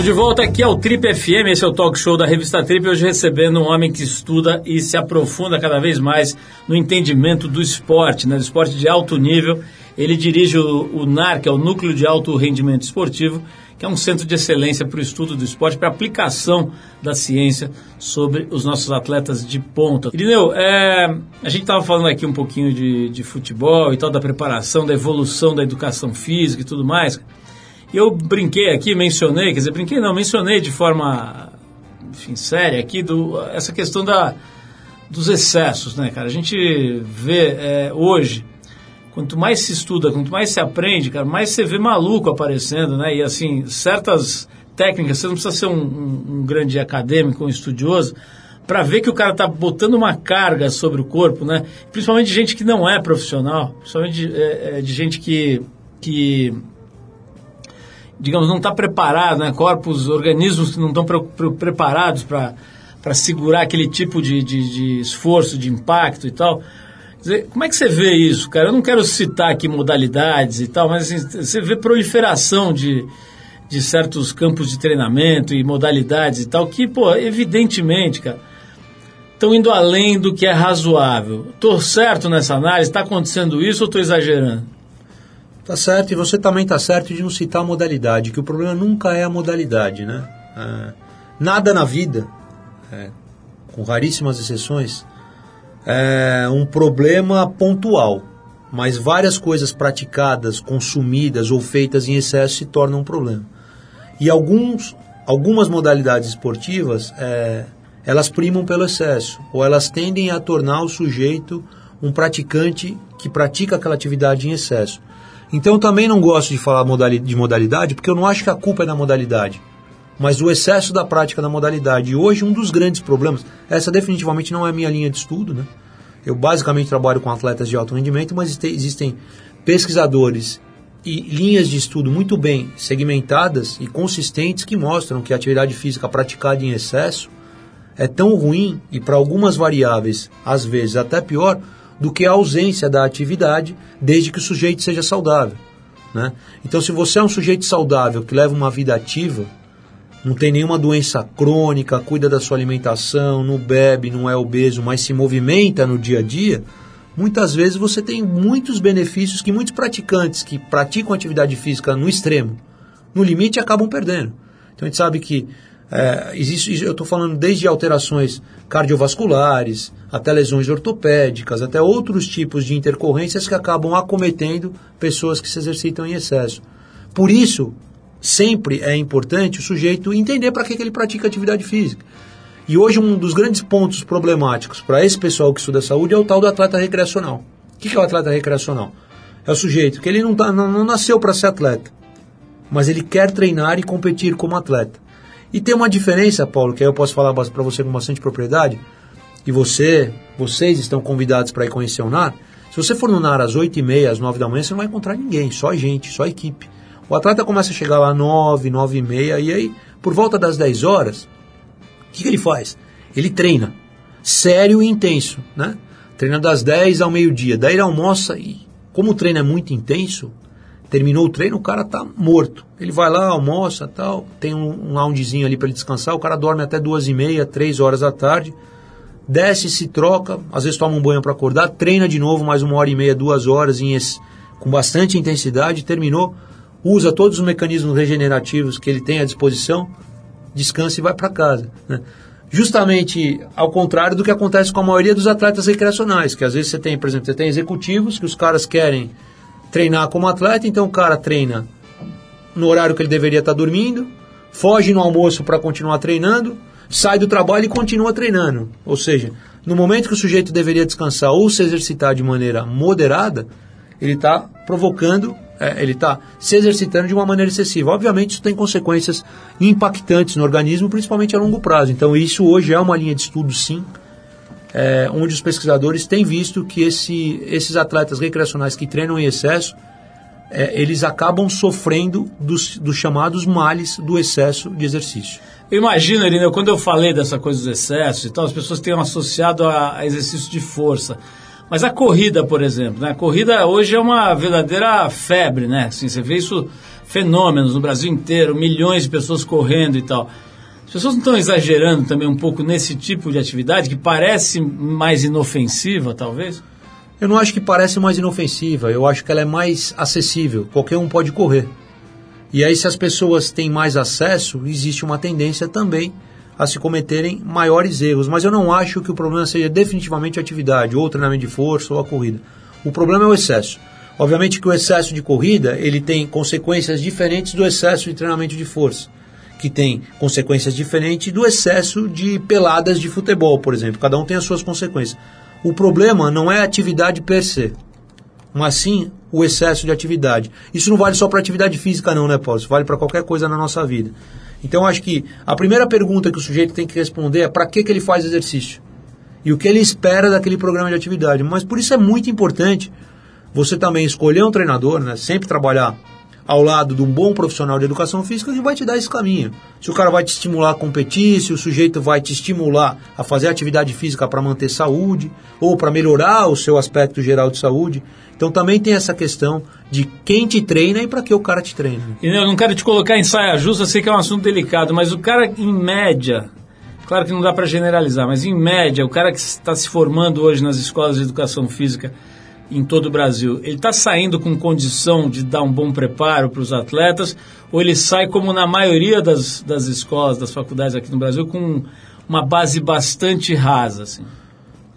De volta aqui ao Trip F M, esse é o talk show da Revista Trip, hoje recebendo um homem que estuda e se aprofunda cada vez mais no entendimento do esporte, né? Do esporte de alto nível. Ele dirige o, o NAR, que é o Núcleo de Alto Rendimento Esportivo, que é um centro de excelência para o estudo do esporte, para a aplicação da ciência sobre os nossos atletas de ponta. Irineu, é, a gente estava falando aqui um pouquinho de, de futebol e tal, da preparação, da evolução da educação física e tudo mais. E eu brinquei aqui, mencionei, quer dizer, brinquei não, mencionei de forma, enfim, séria aqui, do, essa questão da, dos excessos, né, cara? A gente vê é, hoje, quanto mais se estuda, quanto mais se aprende, cara, mais você vê maluco aparecendo, né? E, assim, certas técnicas, você não precisa ser um, um, um grande acadêmico, um estudioso, para ver que o cara tá botando uma carga sobre o corpo, né? Principalmente de gente que não é profissional, principalmente de, é, de gente que... que digamos, não está preparado, né? Corpos, organismos que não estão pre- pre- preparados para segurar aquele tipo de, de, de esforço, de impacto e tal. Quer dizer, como é que você vê isso, cara? Eu não quero citar aqui modalidades e tal, mas assim, você vê proliferação de, de certos campos de treinamento e modalidades e tal, que, pô, evidentemente, cara, estão indo além do que é razoável. Estou certo nessa análise? Está acontecendo isso ou estou exagerando? Tá certo, e você também tá certo de não citar a modalidade, que o problema nunca é a modalidade, né? É, nada na vida, é, com raríssimas exceções, é um problema pontual, mas várias coisas praticadas, consumidas ou feitas em excesso se tornam um problema. E alguns, algumas modalidades esportivas, é, elas primam pelo excesso, ou elas tendem a tornar o sujeito um praticante que pratica aquela atividade em excesso. Então, eu também não gosto de falar de modalidade, porque eu não acho que a culpa é da modalidade, mas do excesso da prática da modalidade. E hoje, um dos grandes problemas, essa definitivamente não é a minha linha de estudo, né? Eu basicamente trabalho com atletas de alto rendimento, mas existem pesquisadores e linhas de estudo muito bem segmentadas e consistentes que mostram que a atividade física praticada em excesso é tão ruim e, para algumas variáveis, às vezes até pior, do que a ausência da atividade, desde que o sujeito seja saudável, né? Então, se você é um sujeito saudável que leva uma vida ativa, não tem nenhuma doença crônica, cuida da sua alimentação, não bebe, não é obeso, mas se movimenta no dia a dia, muitas vezes você tem muitos benefícios que muitos praticantes que praticam atividade física no extremo, no limite, acabam perdendo. Então, a gente sabe que é, existe, eu estou falando desde alterações cardiovasculares, até lesões ortopédicas, até outros tipos de intercorrências que acabam acometendo pessoas que se exercitam em excesso. Por isso, sempre é importante o sujeito entender para que, que ele pratica atividade física. E hoje um dos grandes pontos problemáticos para esse pessoal que estuda saúde é o tal do atleta recreacional. O que é o atleta recreacional? É o sujeito que ele não, tá, não, não nasceu para ser atleta, mas ele quer treinar e competir como atleta. E tem uma diferença, Paulo, que aí eu posso falar para você com bastante propriedade, e você, vocês estão convidados para ir conhecer o N A R. Se você for no N A R às oito e meia, às nove da manhã, você não vai encontrar ninguém, só gente, só equipe. O atleta começa a chegar lá às nove, nove e meia, e aí, por volta das dez horas, o que, que ele faz? Ele treina, sério e intenso, né? Treina das dez ao meio-dia, daí ele almoça, e como o treino é muito intenso, terminou o treino, o cara tá morto. Ele vai lá, almoça, tal, tem um loungezinho ali para ele descansar, o cara dorme até duas e meia, três horas da tarde, desce, se troca, às vezes toma um banho para acordar, treina de novo mais uma hora e meia, duas horas, em esse, com bastante intensidade, terminou, usa todos os mecanismos regenerativos que ele tem à disposição, descansa e vai para casa, né? Justamente ao contrário do que acontece com a maioria dos atletas recreacionais, que às vezes você tem, por exemplo, você tem executivos que os caras querem treinar como atleta, então o cara treina no horário que ele deveria estar dormindo, foge no almoço para continuar treinando, sai do trabalho e continua treinando. Ou seja, no momento que o sujeito deveria descansar ou se exercitar de maneira moderada, ele está provocando, é, ele está se exercitando de uma maneira excessiva. Obviamente isso tem consequências impactantes no organismo, principalmente a longo prazo. Então isso hoje é uma linha de estudo, sim, É, onde os pesquisadores têm visto que esse, esses atletas recreacionais que treinam em excesso, é, eles acabam sofrendo dos, dos chamados males do excesso de exercício. Eu imagino, Irineu, quando eu falei dessa coisa dos excessos e tal, as pessoas têm associado a, a exercício de força. Mas a corrida, por exemplo, né? A corrida hoje é uma verdadeira febre, né? Assim, você vê isso, fenômenos no Brasil inteiro, milhões de pessoas correndo e tal. As pessoas não estão exagerando também um pouco nesse tipo de atividade, que parece mais inofensiva, talvez? Eu não acho que parece mais inofensiva, eu acho que ela é mais acessível, qualquer um pode correr. E aí, se as pessoas têm mais acesso, existe uma tendência também a se cometerem maiores erros. Mas eu não acho que o problema seja definitivamente a atividade, ou o treinamento de força, ou a corrida. O problema é o excesso. Obviamente que o excesso de corrida, ele tem consequências diferentes do excesso de treinamento de força, que tem consequências diferentes do excesso de peladas de futebol, por exemplo. Cada um tem as suas consequências. O problema não é a atividade per se, mas sim o excesso de atividade. Isso não vale só para atividade física não, né, Paulo? Isso vale para qualquer coisa na nossa vida. Então, acho que a primeira pergunta que o sujeito tem que responder é para que, que ele faz exercício e o que ele espera daquele programa de atividade. Mas por isso é muito importante você também escolher um treinador, né? Sempre trabalhar ao lado de um bom profissional de educação física que vai te dar esse caminho. Se o cara vai te estimular a competir, se o sujeito vai te estimular a fazer atividade física para manter saúde ou para melhorar o seu aspecto geral de saúde. Então também tem essa questão de quem te treina e para que o cara te treina. E eu não quero te colocar em saia justa, sei que é um assunto delicado, mas o cara em média, claro que não dá para generalizar, mas em média, o cara que está se formando hoje nas escolas de educação física em todo o Brasil, ele está saindo com condição de dar um bom preparo para os atletas, ou ele sai, como na maioria das, das escolas, das faculdades aqui no Brasil, com uma base bastante rasa, assim?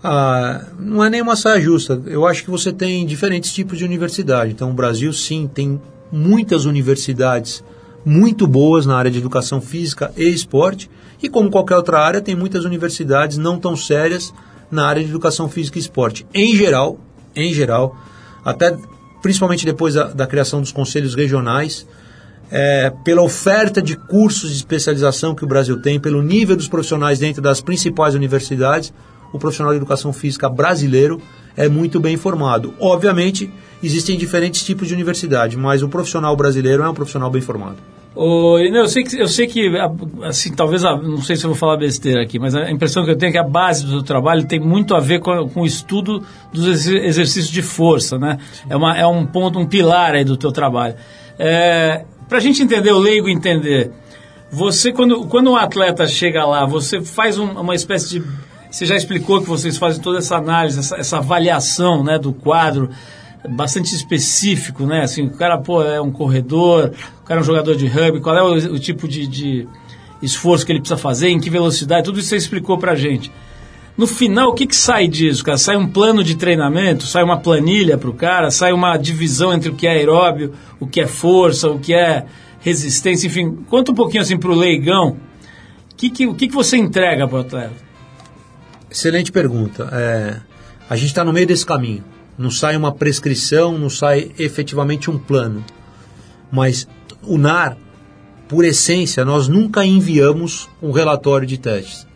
Ah, não é nem uma saia justa. Eu acho que você tem diferentes tipos de universidade. Então, o Brasil, sim, tem muitas universidades muito boas na área de educação física e esporte, e como qualquer outra área, tem muitas universidades não tão sérias na área de educação física e esporte. Em geral... Em geral, até principalmente depois da, da criação dos conselhos regionais, é, pela oferta de cursos de especialização que o Brasil tem, pelo nível dos profissionais dentro das principais universidades, o profissional de educação física brasileiro é muito bem formado. Obviamente, existem diferentes tipos de universidade, mas o profissional brasileiro é um profissional bem formado. Ô, eu sei que, eu sei que assim, talvez, não sei se eu vou falar besteira aqui, mas a impressão que eu tenho é que a base do seu trabalho tem muito a ver com, com o estudo dos exercícios de força, né? É, uma, é um ponto, um pilar aí do teu trabalho. É, para a gente entender, o leigo entender, você, quando, quando um atleta chega lá, você faz um, uma espécie de... Você já explicou que vocês fazem toda essa análise, essa, essa avaliação, né, do quadro, bastante específico, né? Assim, o cara, pô, é um corredor, o cara é um jogador de rugby, qual é o, o tipo de, de esforço que ele precisa fazer, em que velocidade, tudo isso você explicou pra gente. No final, o que que sai disso, cara? Sai um plano de treinamento, sai uma planilha pro cara, sai uma divisão entre o que é aeróbio, o que é força, o que é resistência, enfim. Conta um pouquinho, assim, pro leigão, que que, o que que você entrega pro atleta? Excelente pergunta. É, a gente está no meio desse caminho. Não sai uma prescrição, não sai efetivamente um plano. Mas o N A R, por essência, nós nunca enviamos um relatório de testes.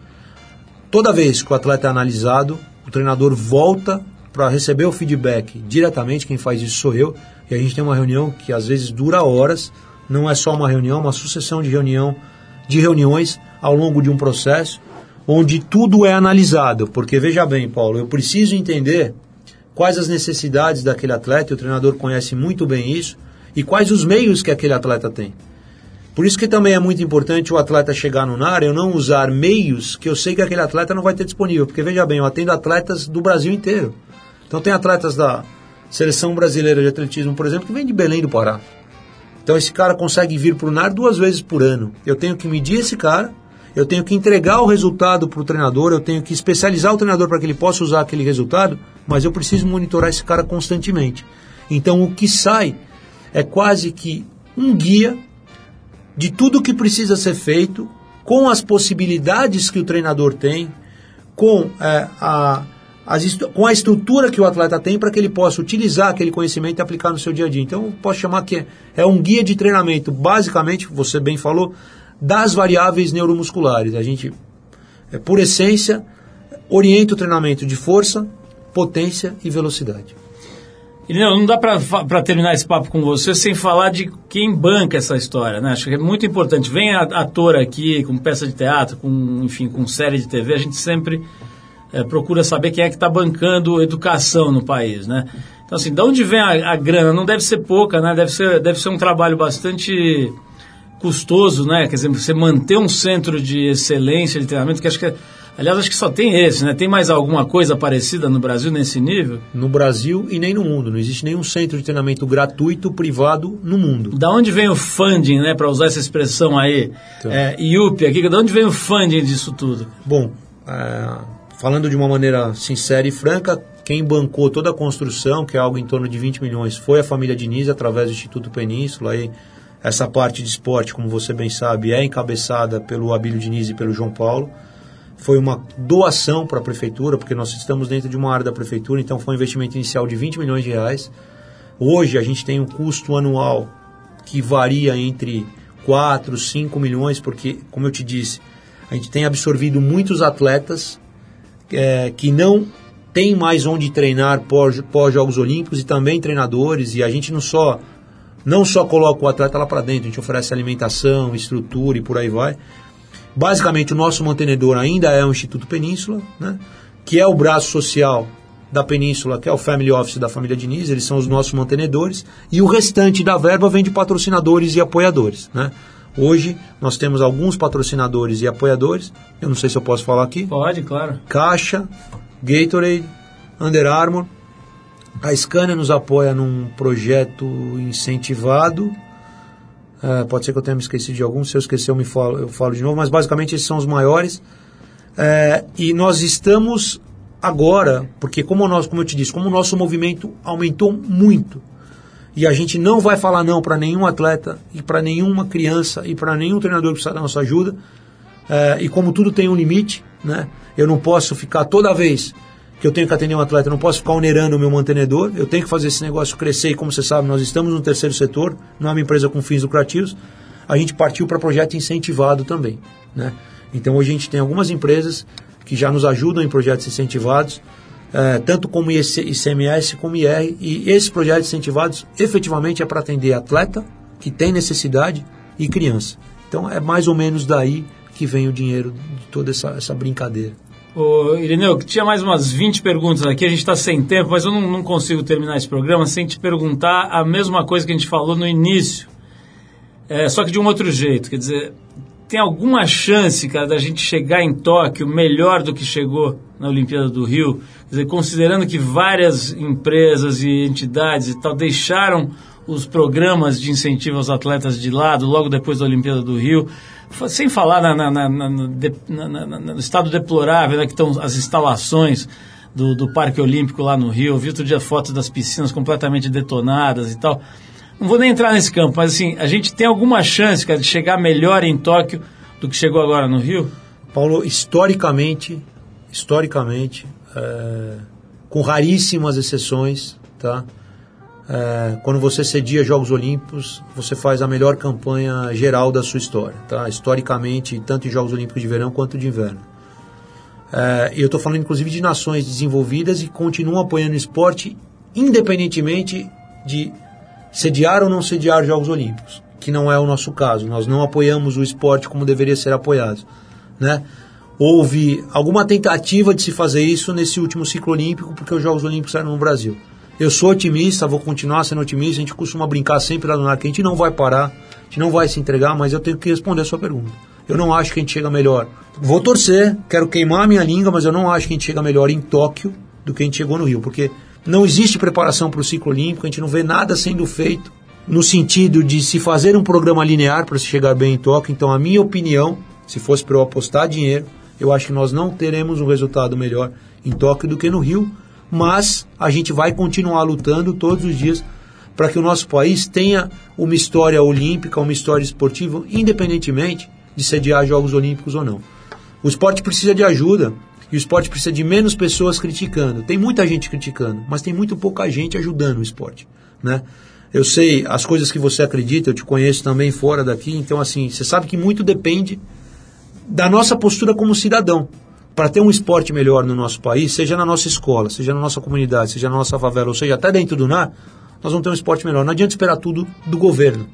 Toda vez que o atleta é analisado, o treinador volta para receber o feedback diretamente, quem faz isso sou eu, e a gente tem uma reunião que às vezes dura horas, não é só uma reunião, é uma sucessão de, reunião, de reuniões ao longo de um processo, onde tudo é analisado, porque veja bem, Paulo, eu preciso entender quais as necessidades daquele atleta, e o treinador conhece muito bem isso, e quais os meios que aquele atleta tem. Por isso que também é muito importante o atleta chegar no N A R, eu não usar meios que eu sei que aquele atleta não vai ter disponível, porque veja bem, eu atendo atletas do Brasil inteiro. Então tem atletas da Seleção Brasileira de Atletismo, por exemplo, que vem de Belém do Pará. Então esse cara consegue vir para o N A R duas vezes por ano. Eu tenho que medir esse cara, eu tenho que entregar o resultado para o treinador, eu tenho que especializar o treinador para que ele possa usar aquele resultado, mas eu preciso monitorar esse cara constantemente. Então o que sai é quase que um guia de tudo o que precisa ser feito, com as possibilidades que o treinador tem, com, é, a, as, com a estrutura que o atleta tem para que ele possa utilizar aquele conhecimento e aplicar no seu dia a dia. Então eu posso chamar que é, é um guia de treinamento, basicamente, você bem falou, das variáveis neuromusculares. A gente, por essência, orienta o treinamento de força, potência e velocidade. Irineu, não dá para terminar esse papo com você sem falar de quem banca essa história, né? Acho que é muito importante. Vem ator aqui com peça de teatro, com, enfim, com série de T V, a gente sempre é, procura saber quem é que está bancando educação no país, né? Então, assim, de onde vem a, a grana? Não deve ser pouca, né? Deve ser, deve ser um trabalho bastante... custoso, né? Quer dizer, você manter um centro de excelência de treinamento, que acho que, aliás, acho que só tem esse, né? Tem mais alguma coisa parecida no Brasil nesse nível? No Brasil e nem no mundo. Não existe nenhum centro de treinamento gratuito, privado, no mundo. Da onde vem o funding, né? Para usar essa expressão aí, então, é, I U P aqui, da onde vem o funding disso tudo? Bom, é, falando de uma maneira sincera e franca, quem bancou toda a construção, que é algo em torno de vinte milhões, foi a família Diniz, através do Instituto Península aí. Essa parte de esporte, como você bem sabe, é encabeçada pelo Abílio Diniz e pelo João Paulo. Foi uma doação para a prefeitura, porque nós estamos dentro de uma área da prefeitura, então foi um investimento inicial de vinte milhões de reais. Hoje a gente tem um custo anual que varia entre quatro, cinco milhões, porque, como eu te disse, a gente tem absorvido muitos atletas é, que não têm mais onde treinar pós, pós Jogos Olímpicos, e também treinadores, e a gente não só... Não só coloca o atleta lá para dentro, a gente oferece alimentação, estrutura e por aí vai. Basicamente, o nosso mantenedor ainda é o Instituto Península, né? Que é o braço social da Península, que é o Family Office da família Diniz, eles são os nossos mantenedores. E o restante da verba vem de patrocinadores e apoiadores, né? Hoje, nós temos alguns patrocinadores e apoiadores, eu não sei se eu posso falar aqui. Pode, claro. Caixa, Gatorade, Under Armour. A Scania nos apoia num projeto incentivado, é, pode ser que eu tenha me esquecido de algum, se eu esquecer eu, me falo, eu falo de novo, mas basicamente esses são os maiores, é, e nós estamos agora, porque como, nós, como eu te disse, como o nosso movimento aumentou muito, e a gente não vai falar não para nenhum atleta, e para nenhuma criança, e para nenhum treinador que precisa da nossa ajuda, é, e como tudo tem um limite, né, eu não posso ficar toda vez... que eu tenho que atender um atleta, eu não posso ficar onerando o meu mantenedor, eu tenho que fazer esse negócio crescer, e como você sabe, nós estamos no terceiro setor, não é uma empresa com fins lucrativos, a gente partiu para projeto incentivado também, né? Então, hoje a gente tem algumas empresas que já nos ajudam em projetos incentivados, é, tanto como I C M S como I R, e esses projetos incentivados efetivamente é para atender atleta que tem necessidade e criança. Então, é mais ou menos daí que vem o dinheiro de toda essa, essa brincadeira. Ô, Irineu, tinha mais umas vinte perguntas aqui, a gente está sem tempo, mas eu não, não consigo terminar esse programa sem te perguntar a mesma coisa que a gente falou no início, é, só que de um outro jeito. Quer dizer, tem alguma chance, cara, da gente chegar em Tóquio melhor do que chegou na Olimpíada do Rio? Quer dizer, considerando que várias empresas e entidades e tal deixaram os programas de incentivo aos atletas de lado logo depois da Olimpíada do Rio, sem falar na, na, na, na, na, na, na, no estado deplorável, né, que estão as instalações do, do Parque Olímpico lá no Rio. Eu vi outro dia fotos das piscinas completamente detonadas e tal. Não vou nem entrar nesse campo, mas assim, a gente tem alguma chance, cara, de chegar melhor em Tóquio do que chegou agora no Rio? Paulo, historicamente, historicamente, é, com raríssimas exceções, tá? É, quando você cedia Jogos Olímpicos, você faz a melhor campanha geral da sua história, tá? Historicamente, tanto em Jogos Olímpicos de verão quanto de inverno. É, eu estou falando, inclusive, de nações desenvolvidas e continuam apoiando o esporte, independentemente de sediar ou não sediar Jogos Olímpicos, que não é o nosso caso. Nós não apoiamos o esporte como deveria ser apoiado, né? Houve alguma tentativa de se fazer isso nesse último ciclo olímpico, porque os Jogos Olímpicos saíram no Brasil. Eu sou otimista, vou continuar sendo otimista, a gente costuma brincar sempre lá no ar, que a gente não vai parar, a gente não vai se entregar, mas eu tenho que responder a sua pergunta. Eu não acho que a gente chega melhor. Vou torcer, quero queimar a minha língua, mas eu não acho que a gente chega melhor em Tóquio do que a gente chegou no Rio, porque não existe preparação para o ciclo olímpico, a gente não vê nada sendo feito no sentido de se fazer um programa linear para se chegar bem em Tóquio. Então, a minha opinião, se fosse para eu apostar dinheiro, eu acho que nós não teremos um resultado melhor em Tóquio do que no Rio, mas a gente vai continuar lutando todos os dias para que o nosso país tenha uma história olímpica, uma história esportiva, independentemente de sediar Jogos Olímpicos ou não. O esporte precisa de ajuda e o esporte precisa de menos pessoas criticando. Tem muita gente criticando, mas tem muito pouca gente ajudando o esporte, né? Eu sei as coisas que você acredita, eu te conheço também fora daqui, então assim, você sabe que muito depende da nossa postura como cidadão. Para ter um esporte melhor no nosso país, seja na nossa escola, seja na nossa comunidade, seja na nossa favela, ou seja, até dentro do N A R, nós vamos ter um esporte melhor. Não adianta esperar tudo do governo.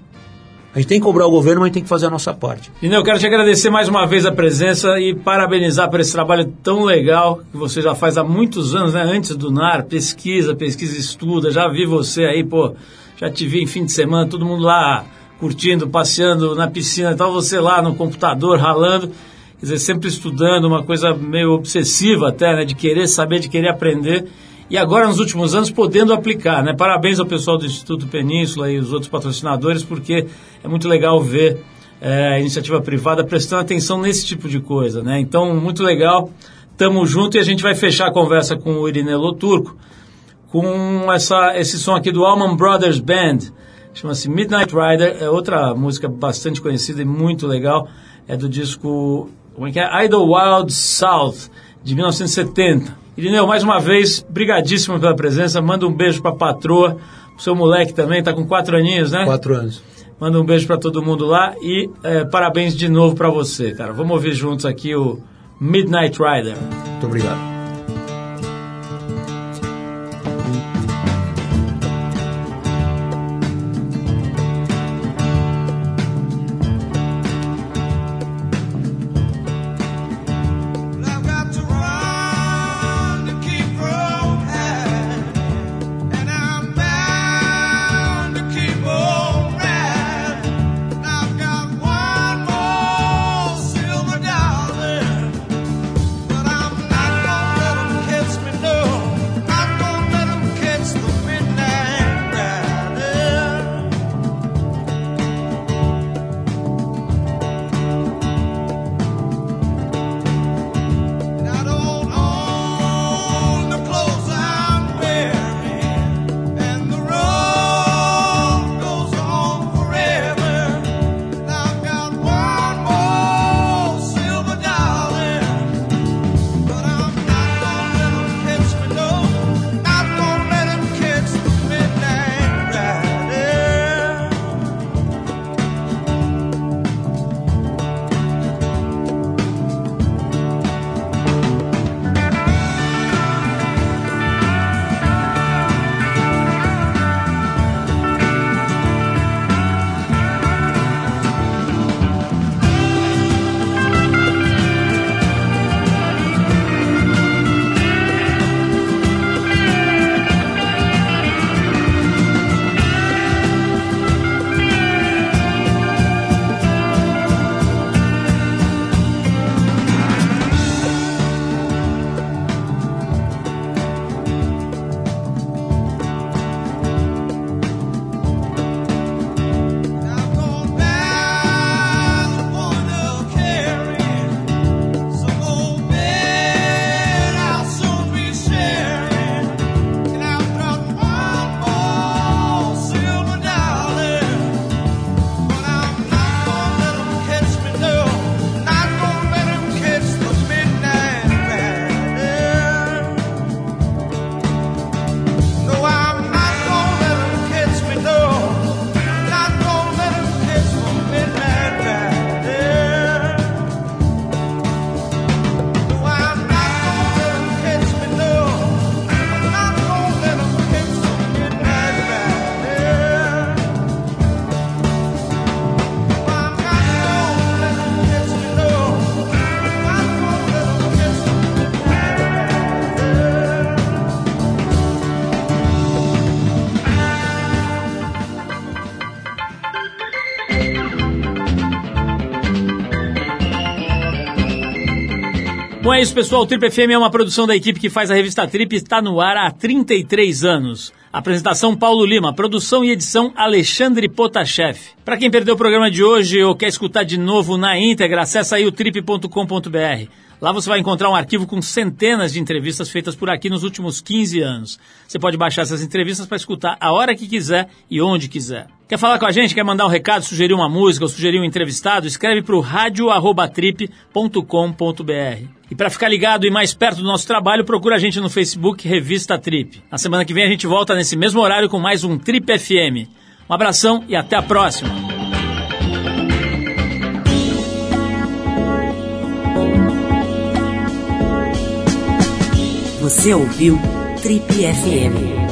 A gente tem que cobrar o governo, mas a gente tem que fazer a nossa parte. E eu quero te agradecer mais uma vez a presença e parabenizar por esse trabalho tão legal que você já faz há muitos anos, né? Antes do N A R, pesquisa, pesquisa, estuda. Já vi você aí, pô, já te vi em fim de semana, todo mundo lá curtindo, passeando na piscina e tal, você lá no computador ralando. Quer dizer, sempre estudando, uma coisa meio obsessiva até, né, de querer saber, de querer aprender, e agora nos últimos anos podendo aplicar, né? Parabéns ao pessoal do Instituto Península e os outros patrocinadores, porque é muito legal ver é, a iniciativa privada prestando atenção nesse tipo de coisa, né? Então, muito legal, tamo junto, e a gente vai fechar a conversa com o Irineu Loturco com essa, esse som aqui do Allman Brothers Band, chama-se Midnight Rider, é outra música bastante conhecida e muito legal, é do disco... Como é que é? Idlewild South, de mil novecentos e setenta. Irineu, mais uma vez, brigadíssimo pela presença. Manda um beijo pra patroa, pro seu moleque também, tá com quatro aninhos, né? Quatro anos. Manda um beijo pra todo mundo lá e é, parabéns de novo pra você, cara. Vamos ouvir juntos aqui o Midnight Rider. Muito obrigado. Bom, é isso, pessoal. O Trip F M é uma produção da equipe que faz a revista Trip e está no ar há trinta e três anos. Apresentação Paulo Lima, produção e edição Alexandre Potashev. Para quem perdeu o programa de hoje ou quer escutar de novo na íntegra, acessa aí o trip ponto com ponto b r. Lá você vai encontrar um arquivo com centenas de entrevistas feitas por aqui nos últimos quinze anos. Você pode baixar essas entrevistas para escutar a hora que quiser e onde quiser. Quer falar com a gente? Quer mandar um recado, sugerir uma música ou sugerir um entrevistado? Escreve para o rádio arroba trip ponto com ponto b r. E para ficar ligado e mais perto do nosso trabalho, procura a gente no Facebook Revista Trip. Na semana que vem a gente volta nesse mesmo horário com mais um Trip F M. Um abração e até a próxima! Você ouviu Trip F M.